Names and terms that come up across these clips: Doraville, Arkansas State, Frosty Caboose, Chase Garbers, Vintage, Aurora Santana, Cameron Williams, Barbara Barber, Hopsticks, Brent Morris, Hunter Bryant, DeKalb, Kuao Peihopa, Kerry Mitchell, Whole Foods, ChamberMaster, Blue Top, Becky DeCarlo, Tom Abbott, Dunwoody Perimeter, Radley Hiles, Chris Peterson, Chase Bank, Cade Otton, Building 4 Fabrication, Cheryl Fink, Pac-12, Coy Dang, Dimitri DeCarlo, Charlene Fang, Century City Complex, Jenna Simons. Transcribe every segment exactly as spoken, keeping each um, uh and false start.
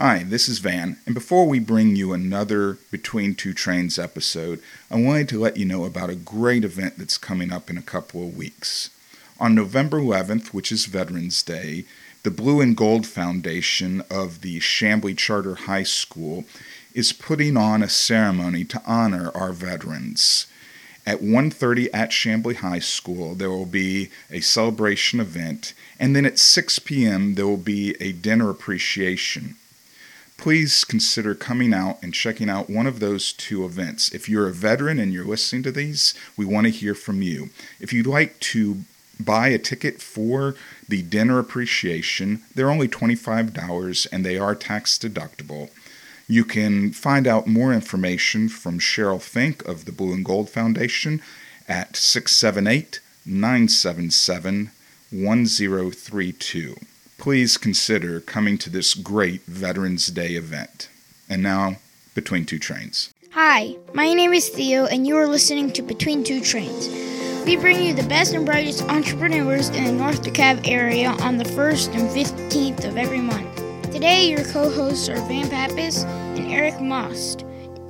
Hi, this is Van, and before we bring you another Between Two Trains episode, I wanted to let you know about a great event that's coming up in a couple of weeks. On November eleventh, which is Veterans Day, the Blue and Gold Foundation of the Chamblee Charter High School is putting on a ceremony to honor our veterans. At one thirty at Chamblee High School, there will be a celebration event, and then at six p.m. there will be a dinner appreciation. Please consider coming out and checking out one of those two events. If you're a veteran and you're listening to these, we want to hear from you. If you'd like to buy a ticket for the dinner appreciation, they're only twenty-five dollars and they are tax deductible. You can find out more information from Cheryl Fink of the Blue and Gold Foundation at six seven eight, nine seven seven, one zero three two. Please consider coming to this great Veterans Day event. And now, Between Two Trains. Hi, my name is Theo, and you are listening to Between Two Trains. We bring you the best and brightest entrepreneurs in the North DeKalb area on the first and fifteenth of every month. Today, your co-hosts are Van Pappas and Eric Most.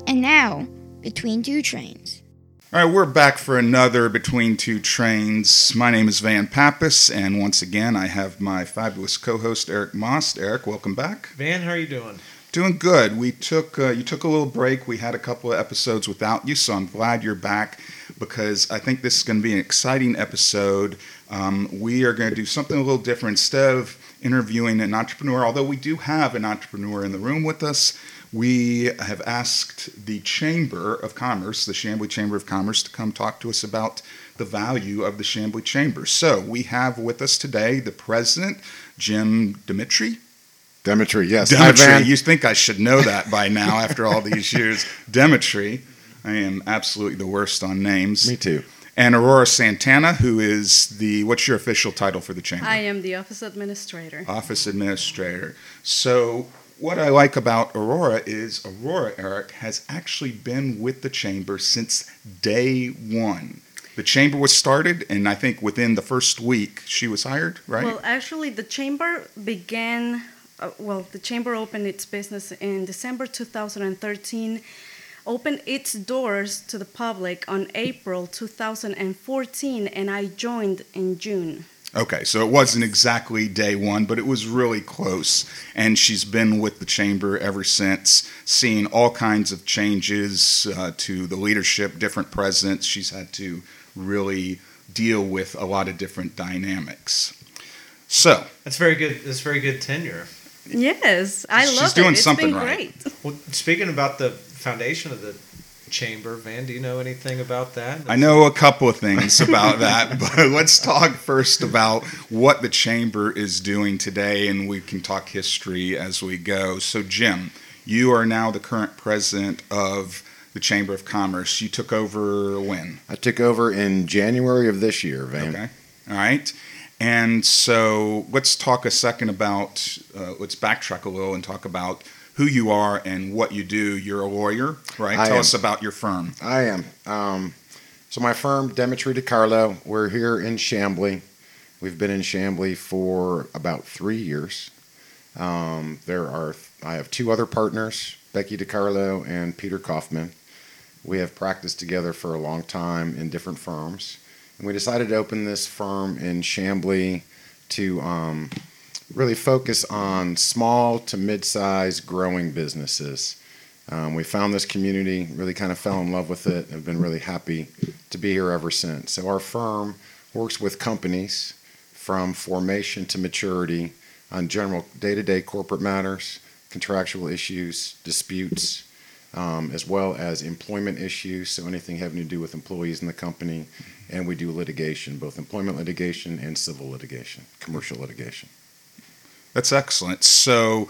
And now, Between Two Trains. All right, we're back for another Between Two Trains. My name is Van Pappas, and once again, I have my fabulous co-host, Eric Most. Eric, welcome back. Van, how are you doing? Doing good. We took uh, you took a little break. We had a couple of episodes without you, so I'm glad you're back because I think this is going to be an exciting episode. Um, we are going to do something a little different. Instead of interviewing an entrepreneur, although we do have an entrepreneur in the room with us, we have asked the Chamber of Commerce, the Chamblee Chamber of Commerce, to come talk to us about the value of the Chamblee Chamber. So we have with us today the president, Jim Dimitri. Dimitri, yes. Dimitri, Hi, Van. You think I should know that by now after all these years. Dimitri, I am absolutely the worst on names. Me too. And Aurora Santana, who is the, what's your official title for the Chamber? I am the Office Administrator. Office Administrator. So what I like about Aurora is Aurora, Eric, has actually been with the Chamber since day one. The Chamber was started, and I think within the first week she was hired, right? Well, actually, the Chamber began, uh, well, the Chamber opened its business in December two thousand thirteen, opened its doors to the public on April two thousand fourteen, and I joined in June. Okay, so it wasn't exactly day one, but it was really close. And she's been with the Chamber ever since, seeing all kinds of changes uh, to the leadership, different presidents. She's had to really deal with a lot of different dynamics. So that's very good. That's very good tenure. Yes, I love it. She's doing something right. Well, speaking about the foundation of the Chamber, Van, do you know anything about that? I know a couple of things about that, but let's talk first about what the Chamber is doing today, and we can talk history as we go. So, Jim, you are now the current president of the Chamber of Commerce. You took over when? I took over in January of this year, Van. Okay. All right. And so let's talk a second about, uh, let's backtrack a little and talk about who you are and what you do. You're a lawyer, right? I Tell am. us about your firm. I am. Um, so my firm, Dimitri DeCarlo, we're here in Chamblee. We've been in Chamblee for about three years. Um, there are, I have two other partners, Becky DeCarlo and Peter Kaufman. We have practiced together for a long time in different firms. And we decided to open this firm in Chamblee to um, really focus on small to mid-sized growing businesses. Um, we found this community, really kind of fell in love with it, and have been really happy to be here ever since. So our firm works with companies from formation to maturity on general day-to-day corporate matters, contractual issues, disputes, um, as well as employment issues, so anything having to do with employees in the company. And we do litigation, both employment litigation and civil litigation, commercial litigation. That's excellent. So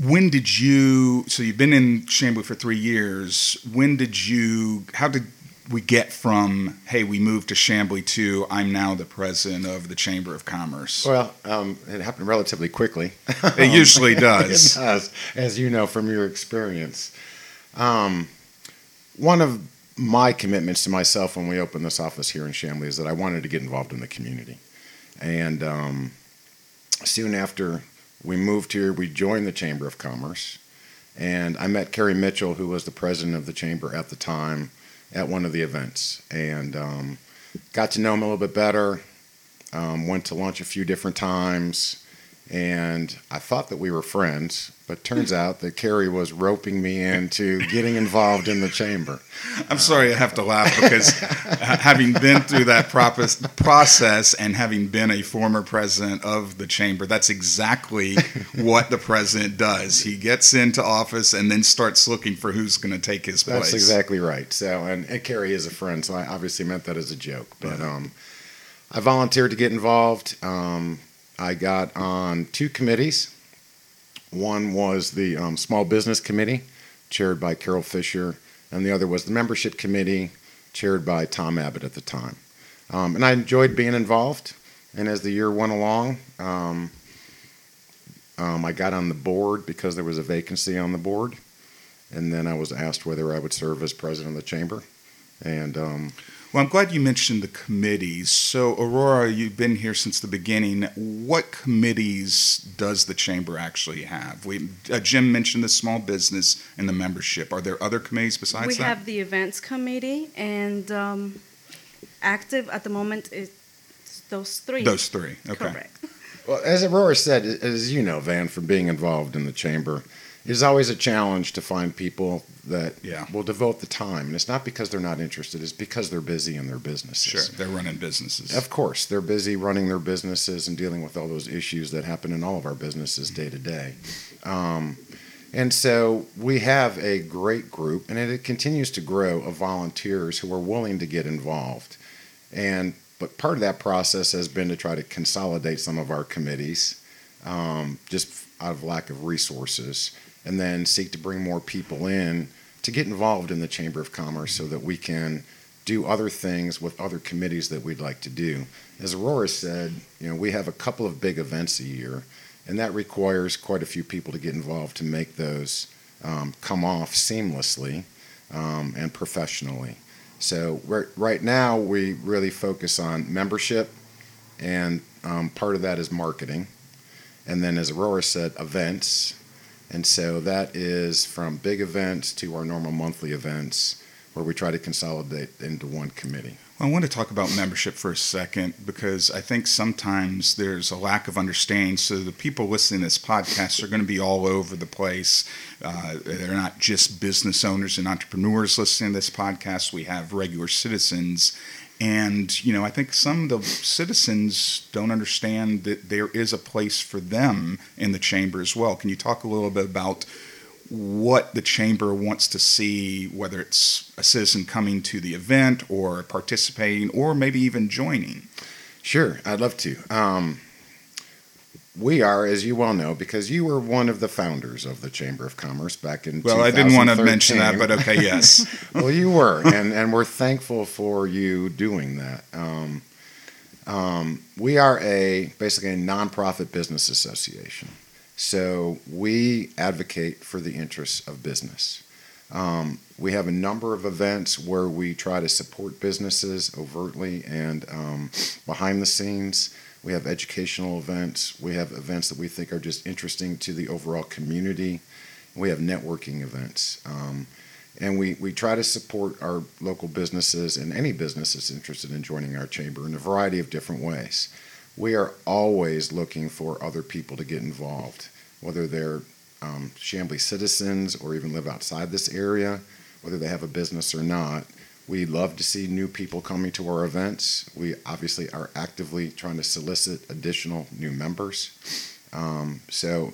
when did you, so you've been in Chamblee for three years. When did you, how did we get from, hey, we moved to Chamblee to, I'm now the president of the Chamber of Commerce? Well, um, it happened relatively quickly. It usually does. It does, as you know from your experience. Um, one of my commitments to myself when we opened this office here in Chamblee is that I wanted to get involved in the community. And um, soon after We moved here, we joined the Chamber of Commerce, and I met Kerry Mitchell, who was the president of the Chamber at the time, at one of the events, and um, got to know him a little bit better, um, went to lunch a few different times, and I thought that we were friends, but turns out that Kerry was roping me into getting involved in the Chamber. I'm sorry I have to laugh because having been through that process and having been a former president of the Chamber, that's exactly what the president does. He gets into office and then starts looking for who's going to take his place. That's exactly right. So, and, and Kerry is a friend, so I obviously meant that as a joke. But yeah. um, I volunteered to get involved. Um, I got on two committees. One was the um, Small Business Committee, chaired by Carol Fisher, and the other was the Membership Committee, chaired by Tom Abbott at the time. Um, and I enjoyed being involved, and as the year went along, um, um, I got on the board because there was a vacancy on the board, and then I was asked whether I would serve as president of the Chamber. And um, well, I'm glad you mentioned the committees. So, Aurora, you've been here since the beginning. What committees does the Chamber actually have? We, uh, Jim mentioned the small business and the membership. Are there other committees besides we that? We have the events committee, and um, active at the moment is those three. Those three, okay. Correct. Well, as Aurora said, as you know, Van, from being involved in the Chamber, it is always a challenge to find people that yeah. will devote the time. And it's not because they're not interested. It's because they're busy in their businesses. Sure, they're running businesses. Of course, they're busy running their businesses and dealing with all those issues that happen in all of our businesses day to day. Um, and so we have a great group, and it, it continues to grow, of volunteers who are willing to get involved. And but part of that process has been to try to consolidate some of our committees um, just out of lack of resources, and then seek to bring more people in to get involved in the Chamber of Commerce so that we can do other things with other committees that we'd like to do. As Aurora said, you know, we have a couple of big events a year, and that requires quite a few people to get involved to make those um, come off seamlessly um, and professionally. So we're, right now we really focus on membership, and um, part of that is marketing. And then, as Aurora said, events. And so that is from big events to our normal monthly events, where we try to consolidate into one committee. Well, I want to talk about membership for a second, because I think sometimes there's a lack of understanding. So the people listening to this podcast are going to be all over the place. Uh, they're not just business owners and entrepreneurs listening to this podcast. We have regular citizens. And, you know, I think some of the citizens don't understand that there is a place for them in the Chamber as well. Can you talk a little bit about what the Chamber wants to see, whether it's a citizen coming to the event or participating or maybe even joining? Sure, I'd love to. Um, we are, as you well know, because you were one of the founders of the Chamber of Commerce back in Well, I didn't want to mention that, but okay, yes. Well, you were, and, and we're thankful for you doing that. Um, um, we are a basically a nonprofit business association, so we advocate for the interests of business. Um, we have a number of events where we try to support businesses overtly and um, behind the scenes. We have educational events. We have events that we think are just interesting to the overall community. We have networking events. Um, and we, we try to support our local businesses and any business that's interested in joining our Chamber in a variety of different ways. We are always looking for other people to get involved, whether they're um, Chamblee citizens or even live outside this area, whether they have a business or not. We love to see new people coming to our events. We obviously are actively trying to solicit additional new members. Um, so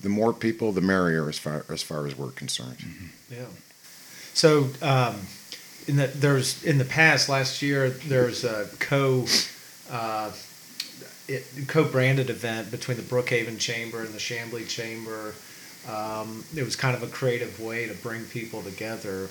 the more people, the merrier as far as, far as we're concerned. Mm-hmm. Yeah. So um, in the, there's in the past, last year, there's a co, uh, it, co-branded event between the Brookhaven Chamber and the Chamblee Chamber. Um, it was kind of a creative way to bring people together.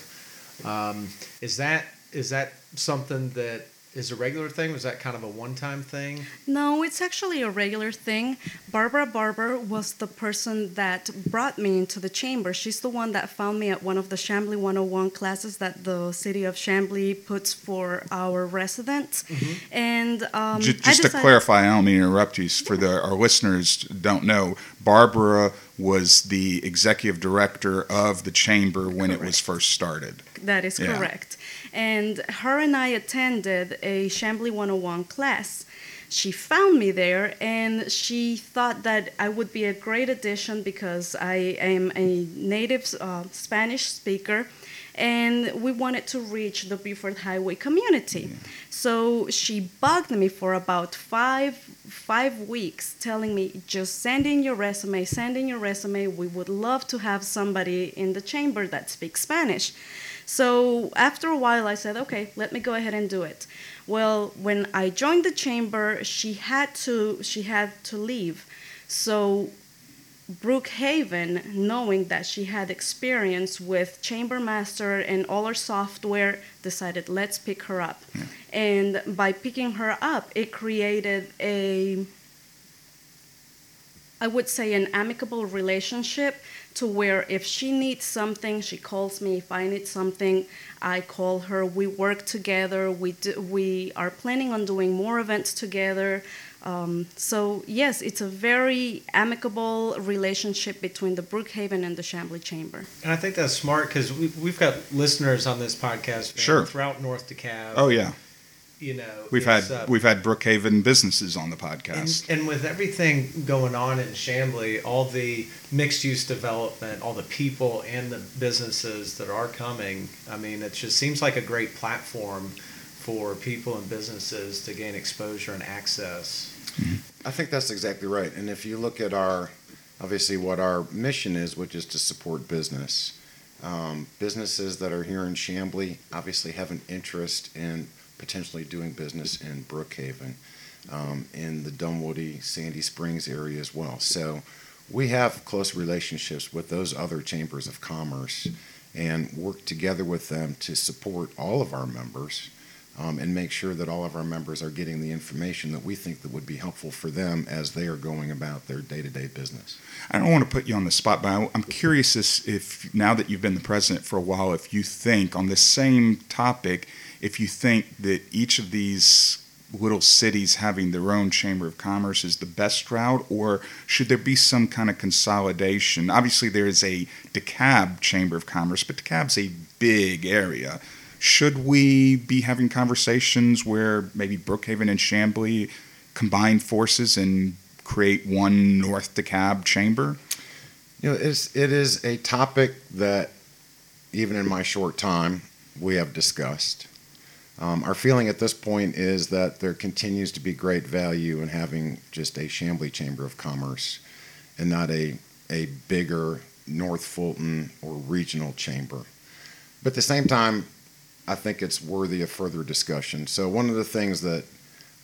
Um, is that is that something that is a regular thing? Was that kind of a one-time thing? No, it's actually a regular thing. Barbara Barber was the person that brought me into the chamber. She's the one that found me at one of the Chamblee one oh one classes that the city of Chamblee puts for our residents. Mm-hmm. And um, just, just I decided- to clarify, I don't mean to interrupt you. For the our listeners don't know, Barbara was the executive director of the chamber when correct. It was first started. That is yeah. correct. And her and I attended a Chamblee one oh one class. She found me there, and she thought that I would be a great addition because I am a native uh, Spanish speaker, and we wanted to reach the Beaufort Highway community. Yeah. So she bugged me for about five five weeks, telling me, just send in your resume, send in your resume. We would love to have somebody in the chamber that speaks Spanish. So after a while, I said, okay, let me go ahead and do it. Well, when I joined the chamber, she had to she had to leave. So Brookhaven, knowing that she had experience with ChamberMaster and all her software, decided, let's pick her up. Yeah. And by picking her up, it created a, I would say, an amicable relationship to where if she needs something, she calls me. If I need something, I call her. We work together. We do, we are planning on doing more events together. Um, so, yes, it's a very amicable relationship between the Brookhaven and the Chamblee Chamber. And I think that's smart because we, we've got listeners on this podcast sure. throughout North DeKalb. Oh, yeah. You know, we've had uh, we've had Brookhaven businesses on the podcast, and, and with everything going on in Chamblee, all the mixed use development, all the people and the businesses that are coming. I mean, it just seems like a great platform for people and businesses to gain exposure and access. Mm-hmm. I think that's exactly right. And if you look at our, obviously, what our mission is, which is to support business, um, businesses that are here in Chamblee obviously have an interest in potentially doing business in Brookhaven, um, in the Dunwoody, Sandy Springs area as well. So we have close relationships with those other chambers of commerce and work together with them to support all of our members um, and make sure that all of our members are getting the information that we think that would be helpful for them as they are going about their day-to-day business. I don't want to put you on the spot, but I'm curious if, now that you've been the president for a while, if you think on this same topic, if you think that each of these little cities having their own Chamber of Commerce is the best route, or should there be some kind of consolidation? Obviously, there is a DeKalb Chamber of Commerce, but DeKalb's a big area. Should we be having conversations where maybe Brookhaven and Chamblee combine forces and create one North DeKalb Chamber? You know, it's, it is a topic that, even in my short time, we have discussed. Um, our feeling at this point is that there continues to be great value in having just a Chamblee Chamber of Commerce and not a, a bigger North Fulton or regional chamber. But at the same time, I think it's worthy of further discussion. So one of the things that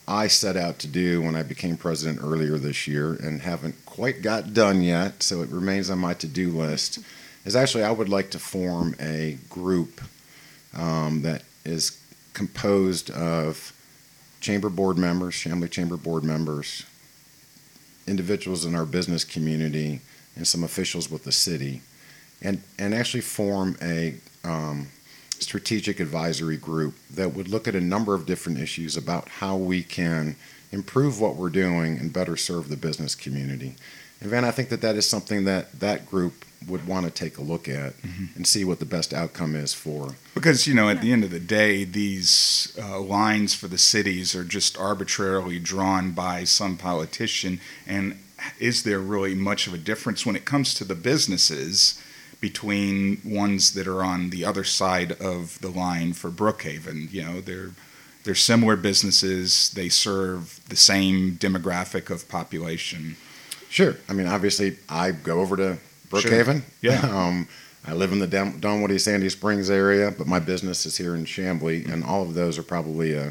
I set out to do when I became president earlier this year and haven't quite got done yet, so it remains on my to-do list, is actually I would like to form a group um, that is composed of chamber board members, Chamblee Chamber board members, individuals in our business community, and some officials with the city, and, and actually form a um, strategic advisory group that would look at a number of different issues about how we can improve what we're doing and better serve the business community. And Van, I think that that is something that that group would want to take a look at mm-hmm. and see what the best outcome is for. Because, you know, at the end of the day, these uh, lines for the cities are just arbitrarily drawn by some politician. And is there really much of a difference when it comes to the businesses between ones that are on the other side of the line for Brookhaven? You know, they're, they're similar businesses. They serve the same demographic of population. Sure. I mean, obviously, I go over to Brookhaven. Sure. Yeah. Um, I live in the Dun- Dunwoody, Sandy Springs area, but my business is here in Chamblee, and all of those are probably a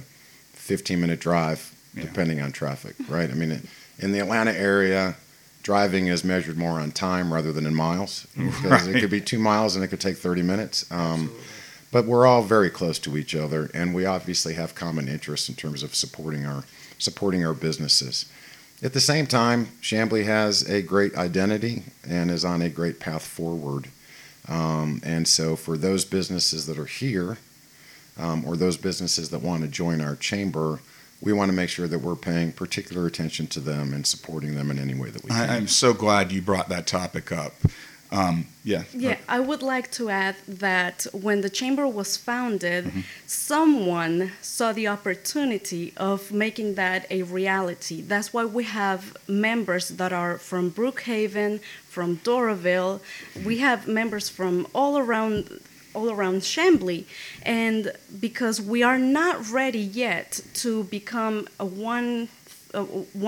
fifteen-minute drive, yeah. depending on traffic, right? I mean, it, in the Atlanta area, driving is measured more on time rather than in miles, because right. it could be two miles and it could take thirty minutes. Um, But we're all very close to each other, and we obviously have common interests in terms of supporting our supporting our businesses. At the same time, Chamblee has a great identity and is on a great path forward. Um, and so for those businesses that are here, um, or those businesses that want to join our chamber, we want to make sure that we're paying particular attention to them and supporting them in any way that we can. I, I'm so glad you brought that topic up. Um, yeah. Yeah, I would like to add that when the chamber was founded, mm-hmm. someone saw the opportunity of making that a reality. That's why we have members that are from Brookhaven, from Doraville. We have members from all around all around Chamblee, and because we are not ready yet to become a one Uh,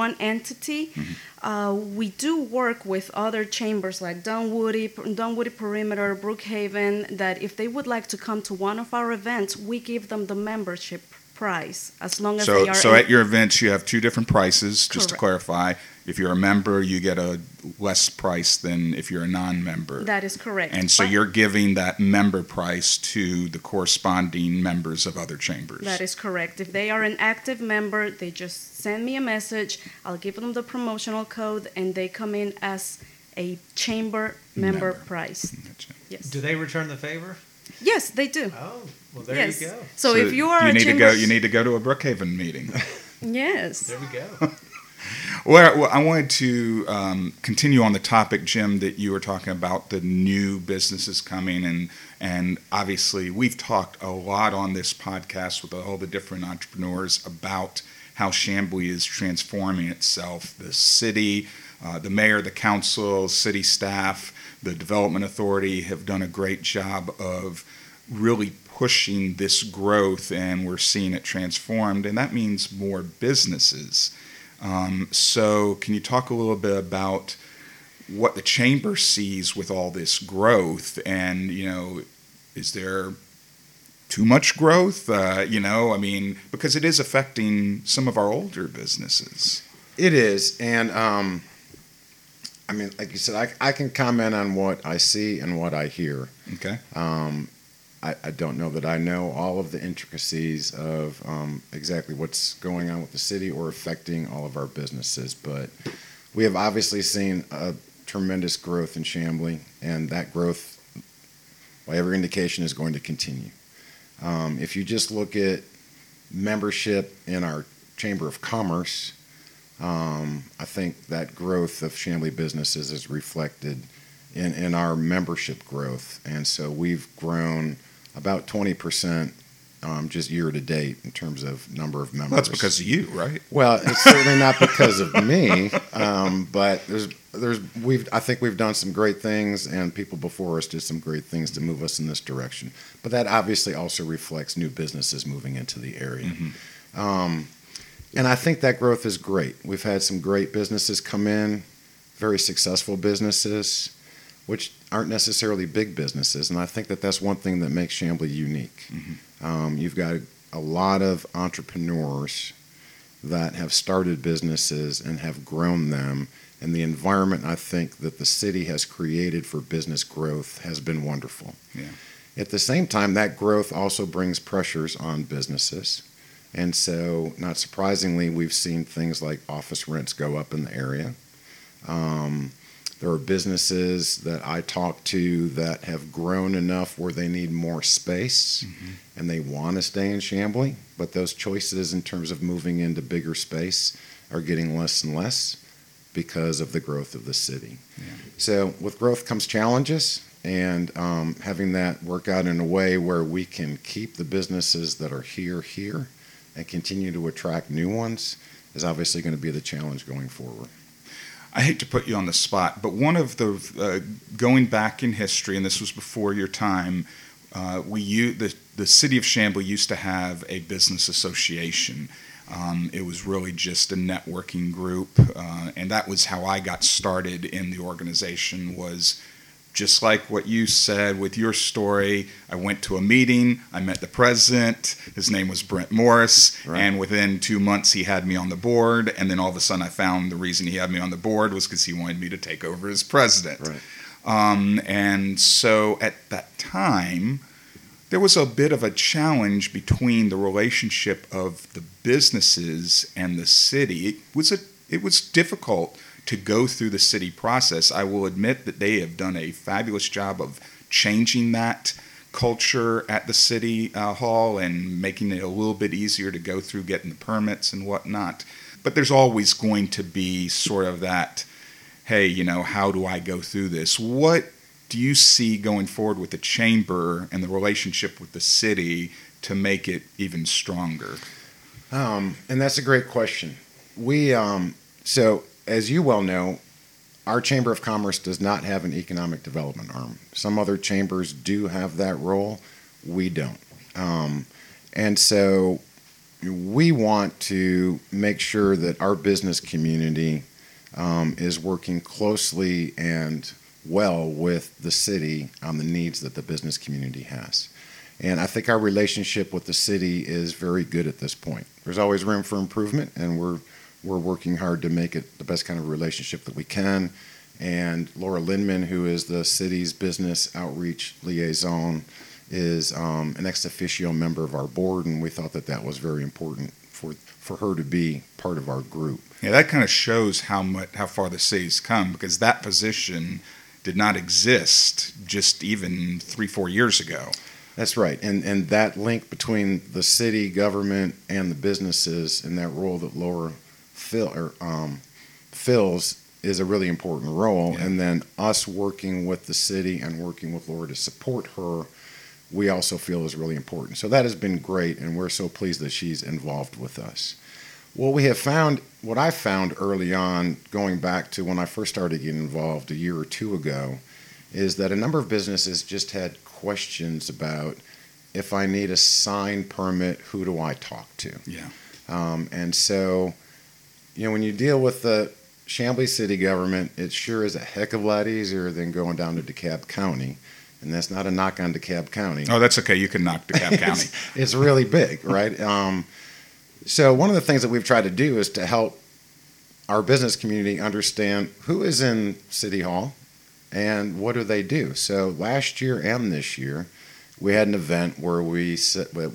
one entity. Mm-hmm. Uh, we do work with other chambers like Dunwoody, Dunwoody Perimeter, Brookhaven, that if they would like to come to one of our events, we give them the membership price as long as so, they are... So at your events, you have two different prices, correct. Just to clarify. If you're a member, you get a less price than if you're a non-member. That is correct. And so but you're giving that member price to the corresponding members of other chambers. That is correct. If they are an active member, they just send me a message. I'll give them the promotional code, and they come in as a chamber member, member. price. Gotcha. Yes. Do they return the favor? Yes, they do. Oh, well, there yes. you go. So, so if you are you a need to go, you need to go to a Brookhaven meeting. Yes. There we go. Well, I wanted to um, continue on the topic, Jim, that you were talking about the new businesses coming, and and obviously we've talked a lot on this podcast with all the different entrepreneurs about how Chamblee is transforming itself, the city, uh, the mayor, the council, city staff, the development authority have done a great job of really pushing this growth, and we're seeing it transformed, and that means more businesses. Um, so can you talk a little bit about what the chamber sees with all this growth, and, you know, is there too much growth? Uh, you know, I mean, because it is affecting some of our older businesses. It is. And, um, I mean, like you said, I, I can comment on what I see and what I hear. Okay. Um, I, I don't know that I know all of the intricacies of um, exactly what's going on with the city or affecting all of our businesses, but we have obviously seen a tremendous growth in Chamblee, and that growth, by every indication, is going to continue. Um, if you just look at membership in our Chamber of Commerce, um, I think that growth of Chamblee businesses is reflected in, in our membership growth, and so we've grown about twenty percent um, just year to date in terms of number of members. Well, that's because of you, right? Well, it's certainly not because of me, um, but there's there's we've I think we've done some great things, and people before us did some great things to move us in this direction. But that obviously also reflects new businesses moving into the area. Mm-hmm. Um, and I think that growth is great. We've had some great businesses come in, very successful businesses, which aren't necessarily big businesses, and I think that that's one thing that makes Chamblee unique. Mm-hmm. Um, you've got a lot of entrepreneurs that have started businesses and have grown them, and the environment I think that the city has created for business growth has been wonderful. Yeah. At the same time, that growth also brings pressures on businesses, and so not surprisingly, we've seen things like office rents go up in the area. Um, There are businesses that I talk to that have grown enough where they need more space, mm-hmm. and they want to stay in Chamblee, but those choices in terms of moving into bigger space are getting less and less because of the growth of the city. Yeah. So with growth comes challenges, and um, having that work out in a way where we can keep the businesses that are here here and continue to attract new ones is obviously going to be the challenge going forward. I hate to put you on the spot, but one of the, uh, going back in history, and this was before your time, uh, we u- the, the city of Chamblee used to have a business association. Um, it was really just a networking group, uh, and that was how I got started in the organization, was just like what you said with your story. I went to a meeting, I met the president, his name was Brent Morris, right. And within two months he had me on the board, and then all of a sudden I found the reason he had me on the board was because he wanted me to take over as president. Right. Um, and so at that time, there was a bit of a challenge between the relationship of the businesses and the city. It was a, it was difficult to go through the city process. I will admit that they have done a fabulous job of changing that culture at the city uh, hall and making it a little bit easier to go through getting the permits and whatnot. But there's always going to be sort of that, hey, you know, how do I go through this? What do you see going forward with the chamber and the relationship with the city to make it even stronger? Um, and that's a great question. We, um, so as you well know, our Chamber of Commerce does not have an economic development arm. Some other chambers do have that role. We don't. Um, and so we want to make sure that our business community um, is working closely and well with the city on the needs that the business community has. And I think our relationship with the city is very good at this point. There's always room for improvement, and we're We're working hard to make it the best kind of relationship that we can. And Laura Lindman, who is the city's business outreach liaison, is um, an ex officio member of our board, and we thought that that was very important for for her to be part of our group. Yeah, that kind of shows how much how far the city's come, because that position did not exist just even three, four years ago. That's right, and and that link between the city government and the businesses and that role that Laura Fill, or, um, fills is a really important role. Yeah. And then us working with the city and working with Laura to support her, we also feel is really important. So that has been great, and we're so pleased that she's involved with us. What we have found, what I found early on, going back to when I first started getting involved a year or two ago, is that a number of businesses just had questions about, if I need a sign permit, who do I talk to? Yeah. Um, and so... You know, when you deal with the Chamblee city government, it sure is a heck of a lot easier than going down to DeKalb County. And that's not a knock on DeKalb County. Oh, that's okay. You can knock DeKalb County. it's, it's really big, right? Um, so one of the things that we've tried to do is to help our business community understand who is in City Hall and what do they do. So last year and this year, we had an event where we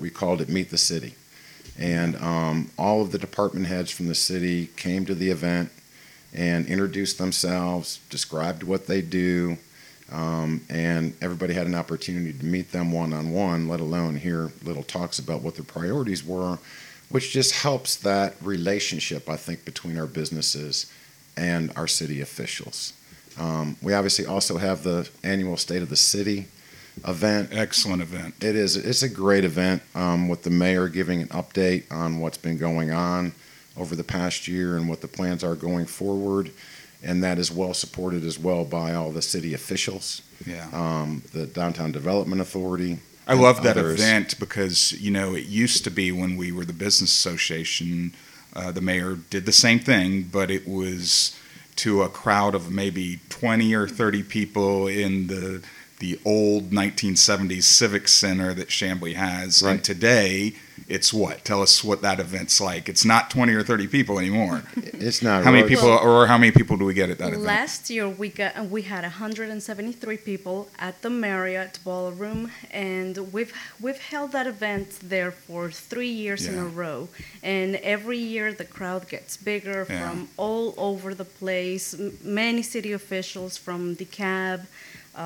we called it Meet the City. And um, all of the department heads from the city came to the event and introduced themselves, described what they do, um, and everybody had an opportunity to meet them one-on-one, let alone hear little talks about what their priorities were, which just helps that relationship, I think, between our businesses and our city officials. Um, we obviously also have the annual State of the City event. Excellent event. It is. It's a great event um, with the mayor giving an update on what's been going on over the past year and what the plans are going forward. And that is well supported as well by all the city officials, yeah. um, the Downtown Development Authority. I love that others. event because, you know, it used to be when we were the business association, uh, the mayor did the same thing, but it was to a crowd of maybe twenty or thirty people in the the old nineteen seventies Civic Center that Chamblee has. Right. And today, it's what? Tell us what that event's like. It's not twenty or thirty people anymore. It's not. How many people, or how many people do we get at that event? Last year, we got we had one hundred seventy-three people at the Marriott Ballroom, and we've we've held that event there for three years yeah. in a row. And every year, the crowd gets bigger yeah. from all over the place. Many city officials from DeKalb.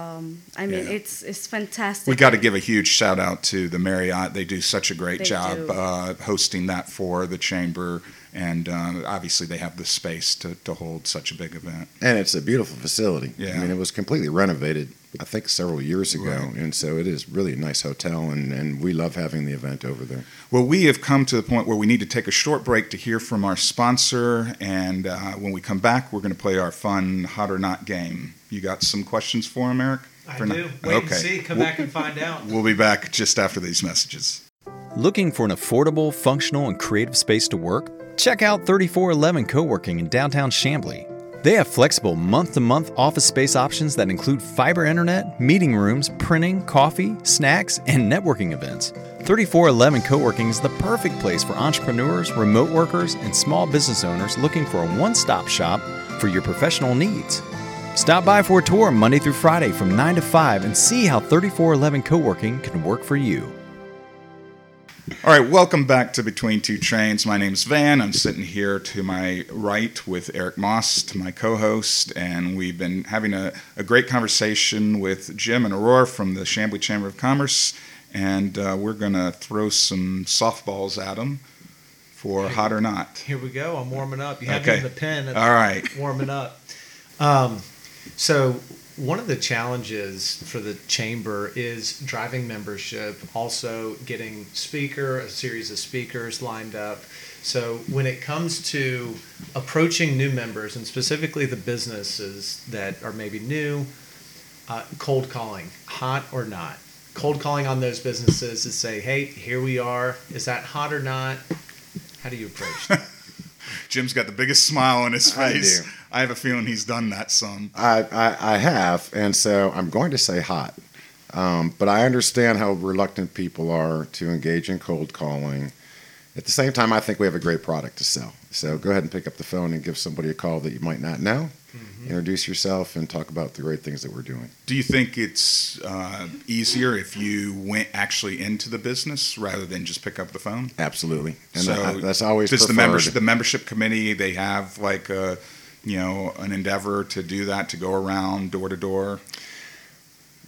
Um, I mean, yeah. it's it's fantastic. We got to give a huge shout out to the Marriott. They do such a great they job uh, hosting that for the chamber, and um, obviously they have the space to, to hold such a big event. And it's a beautiful facility. Yeah. I mean, it was completely renovated, I think, several years ago, right. and so it is really a nice hotel, and, and we love having the event over there. Well, we have come to the point where we need to take a short break to hear from our sponsor, and uh, when we come back, we're going to play our fun Hot or Not game. You got some questions for him, Eric? I for do. Not? Wait okay. and see. Come we'll, back and find out. We'll be back just after these messages. Looking for an affordable, functional, and creative space to work? Check out thirty-four eleven Coworking in downtown Chamblee. They have flexible month-to-month office space options that include fiber internet, meeting rooms, printing, coffee, snacks, and networking events. thirty-four eleven Coworking is the perfect place for entrepreneurs, remote workers, and small business owners looking for a one-stop shop for your professional needs. Stop by for a tour Monday through Friday from nine to five and see how thirty-four eleven Coworking can work for you. All right, welcome back to Between Two Trains. My name's Van. I'm sitting here to my right with Eric Most, my co-host, and we've been having a, a great conversation with Jim and Aurora from the Chamblee Chamber of Commerce, and uh, we're going to throw some softballs at them for hey, Hot or Not. Here we go. I'm warming up. You have okay. me in the pen. It's all right. Warming up. Um, so one of the challenges for the chamber is driving membership, also getting speaker, a series of speakers lined up. So when it comes to approaching new members, and specifically the businesses that are maybe new, uh, cold calling, hot or not. Cold calling on those businesses to say, hey, here we are. Is that hot or not? How do you approach that? Jim's got the biggest smile on his face. I do. I have a feeling he's done that some. I, I, I have, and so I'm going to say hot. Um, but I understand how reluctant people are to engage in cold calling. At the same time, I think we have a great product to sell. So go ahead and pick up the phone and give somebody a call that you might not know. Mm-hmm. Introduce yourself and talk about the great things that we're doing. Do you think it's uh, easier if you went actually into the business rather than just pick up the phone? Absolutely. And so that, that's always does preferred. The membership, the membership committee, they have like a... you know, an endeavor to do that, to go around door to door?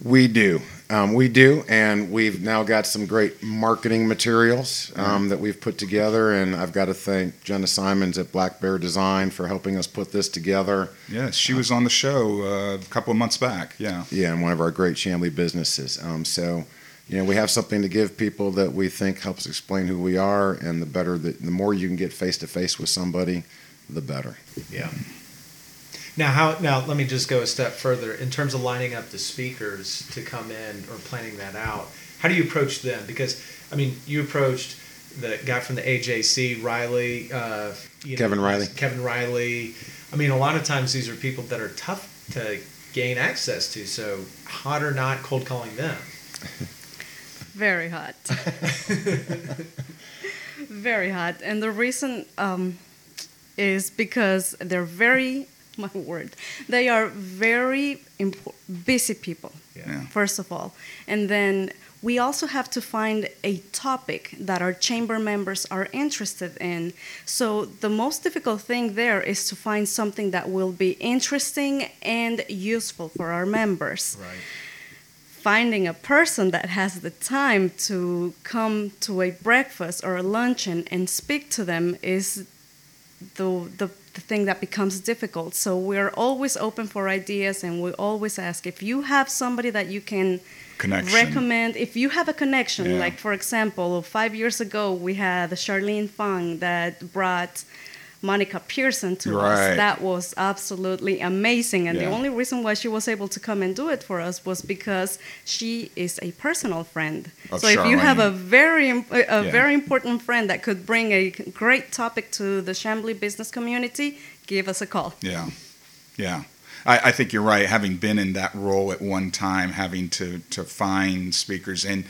We do. Um, we do, and we've now got some great marketing materials um, that we've put together, and I've got to thank Jenna Simons at Black Bear Design for helping us put this together. Yeah, she was on the show uh, a couple of months back, yeah. Yeah, and one of our great Chamblee businesses. Um, so, you know, we have something to give people that we think helps explain who we are, and the better, the, the more you can get face-to-face with somebody, the better. Yeah. Now, how? Now, let me just go a step further. In terms of lining up the speakers to come in or planning that out, how do you approach them? Because, I mean, you approached the guy from the A J C, Riley. Uh, you Kevin know, Riley. Kevin Riley. I mean, a lot of times these are people that are tough to gain access to, so hot or not, cold calling them. Very hot. Very hot. And the reason um, is because they're very... my word. They are very impo- busy people, yeah. First of all. And then we also have to find a topic that our chamber members are interested in. So the most difficult thing there is to find something that will be interesting and useful for our members. Right. Finding a person that has the time to come to a breakfast or a luncheon and speak to them is the the the thing that becomes difficult. So we're always open for ideas, and we always ask if you have somebody that you can connection. recommend, if you have a connection. Yeah. Like, for example, five years ago, we had Charlene Fang that brought Monica Pearson to right. us. That was absolutely amazing. And yeah. the only reason why she was able to come and do it for us was because she is a personal friend. Of so Charlene. If you have a very a yeah. very important friend that could bring a great topic to the Chamblee business community, give us a call. Yeah, yeah. I, I think you're right. Having been in that role at one time, having to, to find speakers. And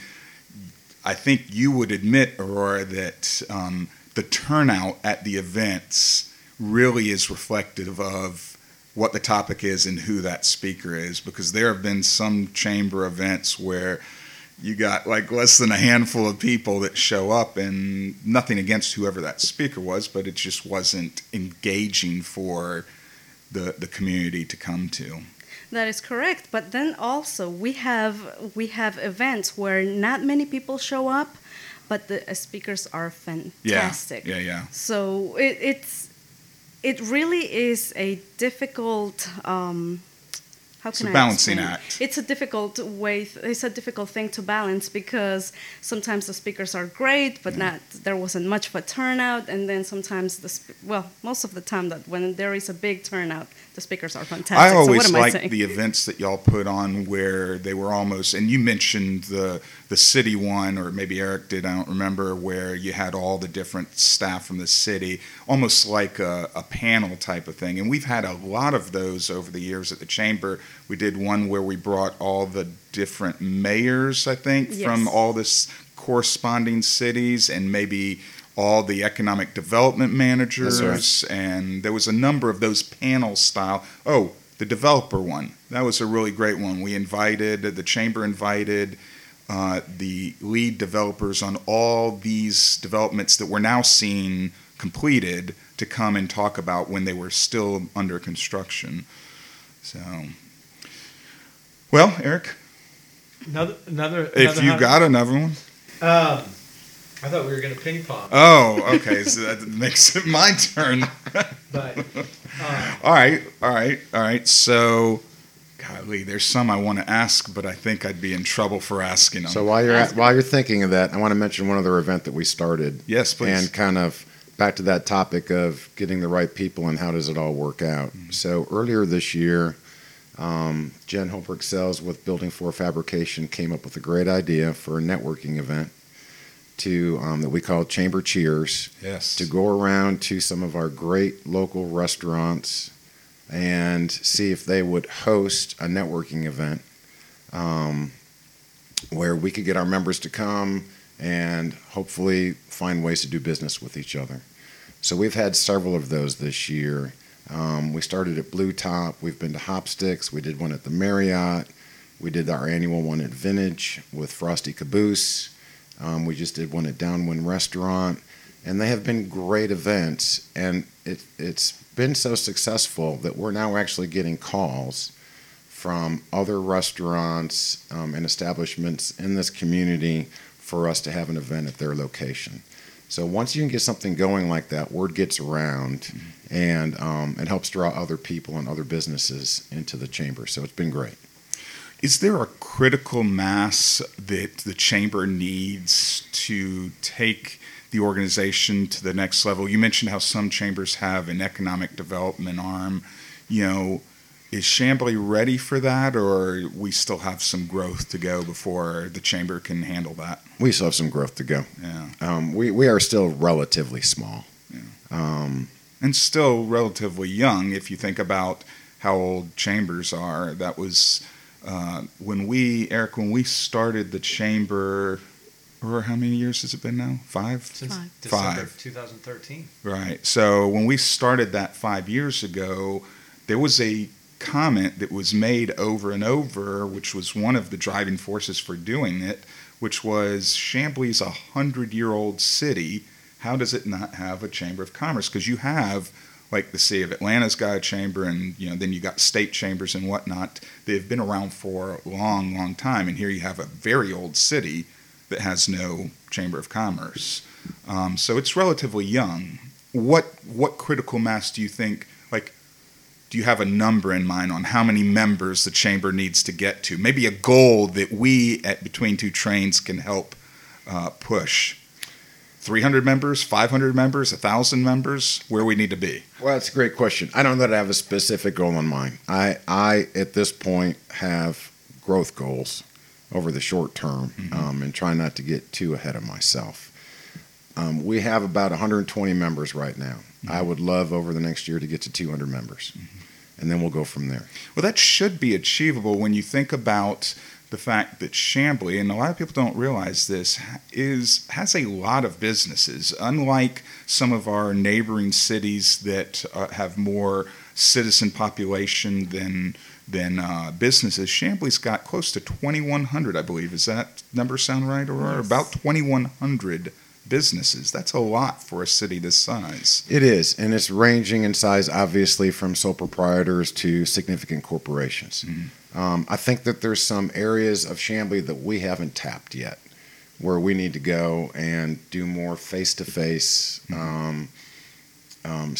I think you would admit, Aurora, that... Um, the turnout at the events really is reflective of what the topic is and who that speaker is, because there have been some chamber events where you got like less than a handful of people that show up, and nothing against whoever that speaker was, but it just wasn't engaging for the the community to come to. That is correct. But then also we have we have events where not many people show up, but the speakers are fantastic. Yeah, yeah, yeah. So it, it's it really is a difficult. Um, how it's can a I balancing explain? act. It's a difficult way. It's a difficult thing to balance, because sometimes the speakers are great, but yeah. not there wasn't much of a turnout, and then sometimes the sp- well, most of the time that when there is a big turnout, the speakers are fantastic. I always so liked the events that y'all put on where they were almost, and you mentioned the the city one, or maybe Eric did, I don't remember, where you had all the different staff from the city, almost like a, a panel type of thing. And we've had a lot of those over the years at the chamber. We did one where we brought all the different mayors, I think, yes. from all this corresponding cities, and maybe all the economic development managers, right. and there was a number of those panel style, oh, the developer one. That was a really great one. We invited, the chamber invited uh, the lead developers on all these developments that we're now seeing completed to come and talk about when they were still under construction. So, well, Eric, another another. If you got another one, um, I thought we were going to ping pong. Oh, okay, so that makes it my turn. But um, all right, all right, all right. So, golly, there's some I want to ask, but I think I'd be in trouble for asking them. So while you're at, while you're thinking of that, I want to mention one other event that we started. Yes, please. And kind of back to that topic of getting the right people and how does it all work out. Mm-hmm. So earlier this year, um, Jen Holbrook Sales with Building four Fabrication came up with a great idea for a networking event to um, that we call Chamber Cheers. Yes. To go around to some of our great local restaurants and see if they would host a networking event um, where we could get our members to come and hopefully find ways to do business with each other. So we've had several of those this year. Um, we started at Blue Top. We've been to Hopsticks. We did one at the Marriott. We did our annual one at Vintage with Frosty Caboose. Um, we just did one at Downwind Restaurant. And they have been great events. And it, it's been so successful that we're now actually getting calls from other restaurants um, and establishments in this community for us to have an event at their location. So once you can get something going like that, word gets around, mm-hmm. and um, it helps draw other people and other businesses into the chamber. So it's been great. Is there a critical mass that the chamber needs to take the organization to the next level? You mentioned how some chambers have an economic development arm. You know, is Chamblee ready for that, or we still have some growth to go before the chamber can handle that? We still have some growth to go. Yeah, um, we we are still relatively small, yeah. um, and still relatively young. If you think about how old chambers are, that was uh, when we Eric when we started the chamber. Or how many years has it been now? Five? Since five. December of twenty thirteen. Right. So when we started that five years ago, there was a comment that was made over and over, which was one of the driving forces for doing it, which was Chamblee's a hundred-year-old city. How does it not have a chamber of commerce? Because you have, like, the city of Atlanta's got a chamber, and you know, then you got state chambers and whatnot. They've been around for a long, long time, and here you have a very old city that has no chamber of commerce. Um, so it's relatively young. What what critical mass do you think? Like, do you have a number in mind on how many members the chamber needs to get to? Maybe a goal that we at Between Two Trains can help uh, push. three hundred members, five hundred members, one thousand members, where we need to be? Well, that's a great question. I don't know that I have a specific goal in mind. I, I at this point, have growth goals over the short term, mm-hmm. um, and try not to get too ahead of myself. Um, we have about one hundred twenty members right now. Mm-hmm. I would love over the next year to get to two hundred members, mm-hmm. and then we'll go from there. Well, that should be achievable when you think about the fact that Chamblee, and a lot of people don't realize this, is has a lot of businesses. Unlike some of our neighboring cities that uh, have more citizen population than than uh, businesses, Chamblee's got close to twenty-one hundred, I believe. Is that number sound right, Aurora? Yes. About twenty-one hundred businesses. That's a lot for a city this size. It is, and it's ranging in size, obviously, from sole proprietors to significant corporations. Mm-hmm. Um, I think that there's some areas of Chamblee that we haven't tapped yet, where we need to go and do more face-to-face mm-hmm. um, um,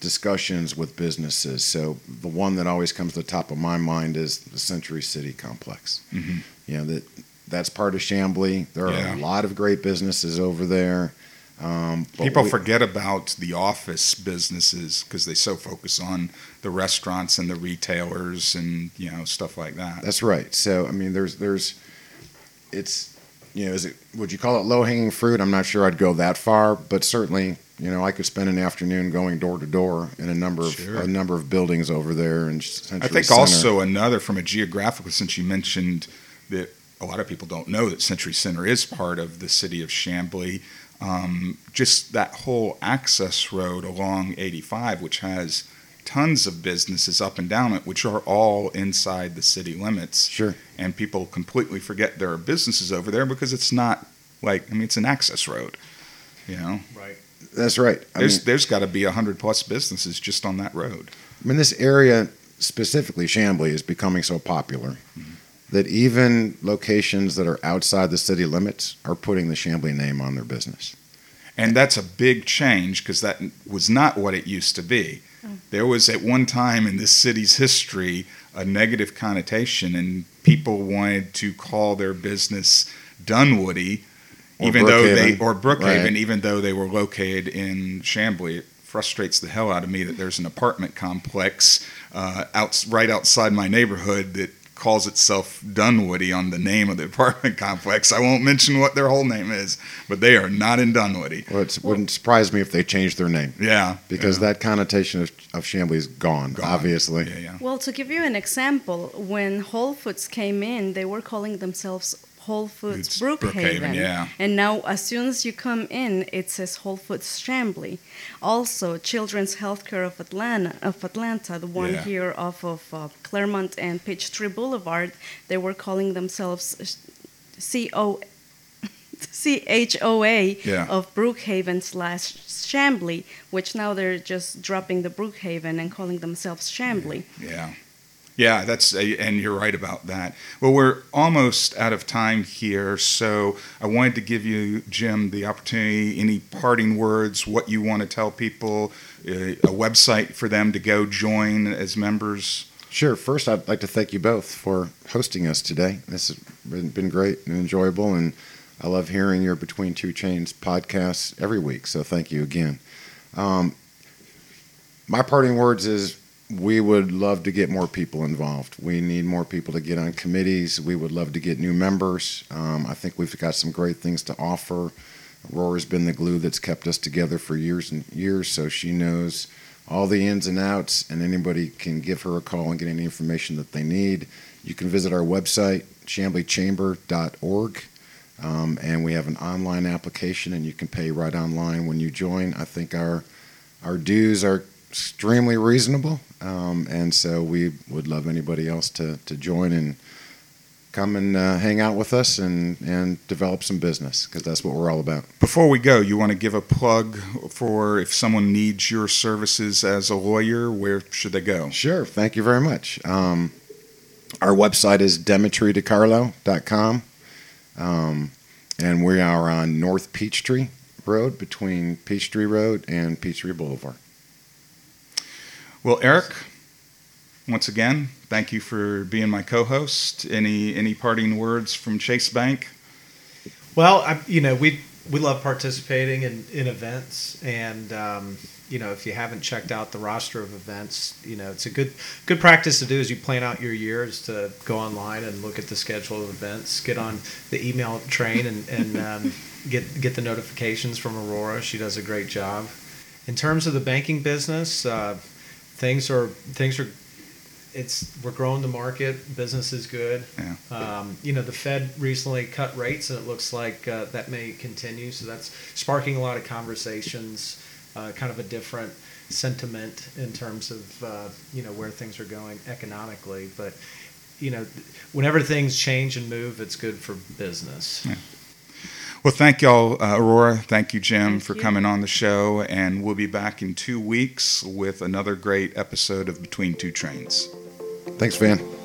discussions with businesses. So the one that always comes to the top of my mind is the Century City Complex. Mm-hmm. You know, that that's part of Chamblee. There are yeah. a lot of great businesses over there. Um, but People we, forget about the office businesses because they so focus on the restaurants and the retailers and, you know, stuff like that. That's right. So, I mean, there's, there's, it's, you know, is it, would you call it low-hanging fruit? I'm not sure I'd go that far, but certainly, you know, I could spend an afternoon going door to door in a number of sure. a number of buildings over there in Century I think Center. Also another from a geographical, since you mentioned that a lot of people don't know that Century Center is part of the city of Chamblee, um, just that whole access road along eighty-five, which has tons of businesses up and down it, which are all inside the city limits. Sure. And people completely forget there are businesses over there because it's not like, I mean, it's an access road, you know? Right. That's right. I there's mean, there's got to be one hundred plus businesses just on that road. I mean, this area, specifically Chamblee, is becoming so popular mm-hmm. that even locations that are outside the city limits are putting the Chamblee name on their business. And that's a big change because that was not what it used to be. Mm. There was at one time in this city's history a negative connotation, and people wanted to call their business Dunwoody, or even Brookhaven. though they or Brookhaven, right. even though they were located in Chamblee. It frustrates the hell out of me that there's an apartment complex uh, out right outside my neighborhood that calls itself Dunwoody on the name of the apartment complex. I won't mention what their whole name is, but they are not in Dunwoody. Well, it wouldn't surprise me if they changed their name. Yeah. Because yeah. that connotation of, of Chamblee is gone, gone, obviously. Yeah, yeah. Well, to give you an example, when Whole Foods came in, they were calling themselves Whole Foods it's Brookhaven. Brookhaven yeah. And now as soon as you come in, it says Whole Foods Chamblee. Also, Children's Healthcare of Atlanta, of Atlanta, the one yeah. here off of uh, Claremont and Peachtree Boulevard, they were calling themselves C O C H O A yeah. of Brookhaven slash Chamblee, which now they're just dropping the Brookhaven and calling themselves Chamblee. Yeah. yeah. Yeah, that's a, and you're right about that. Well, we're almost out of time here, so I wanted to give you, Jim, the opportunity, any parting words, what you want to tell people, uh, a website for them to go join as members. Sure. First, I'd like to thank you both for hosting us today. This has been great and enjoyable, and I love hearing your Between Two Chains podcasts every week, so thank you again. Um, my parting words is, we would love to get more people involved. We need more people to get on committees. We would love to get new members. Um, I think we've got some great things to offer. Aurora's been the glue that's kept us together for years and years, so she knows all the ins and outs, and anybody can give her a call and get any information that they need. You can visit our website, chamblee chamber dot org, um, and we have an online application, and you can pay right online when you join. I think our our dues are extremely reasonable, um, and so we would love anybody else to, to join and come and uh, hang out with us and, and develop some business, because that's what we're all about. Before we go, you want to give a plug for if someone needs your services as a lawyer, where should they go? Sure, thank you very much. Um, our website is Dimitri DeCarlo dot com, um, and we are on North Peachtree Road, between Peachtree Road and Peachtree Boulevard. Well, Eric, once again, thank you for being my co-host. Any any parting words from Chase Bank? Well, I, you know, we we love participating in, in events, and um, you know, if you haven't checked out the roster of events, you know, it's a good good practice to do as you plan out your year is to go online and look at the schedule of events, get on the email train, and and um, get get the notifications from Aurora. She does a great job. In terms of the banking business. Uh, Things are things are, it's we're growing the market. Business is good. Yeah. Um, you know, the Fed recently cut rates, and it looks like uh, that may continue. So that's sparking a lot of conversations, uh, kind of a different sentiment in terms of uh, you know, where things are going economically. But you know, whenever things change and move, it's good for business. Yeah. Well, thank y'all, uh, Aurora. Thank you, Jim, thank for you. coming on the show. And we'll be back in two weeks with another great episode of Between Two Trains. Thanks, Van.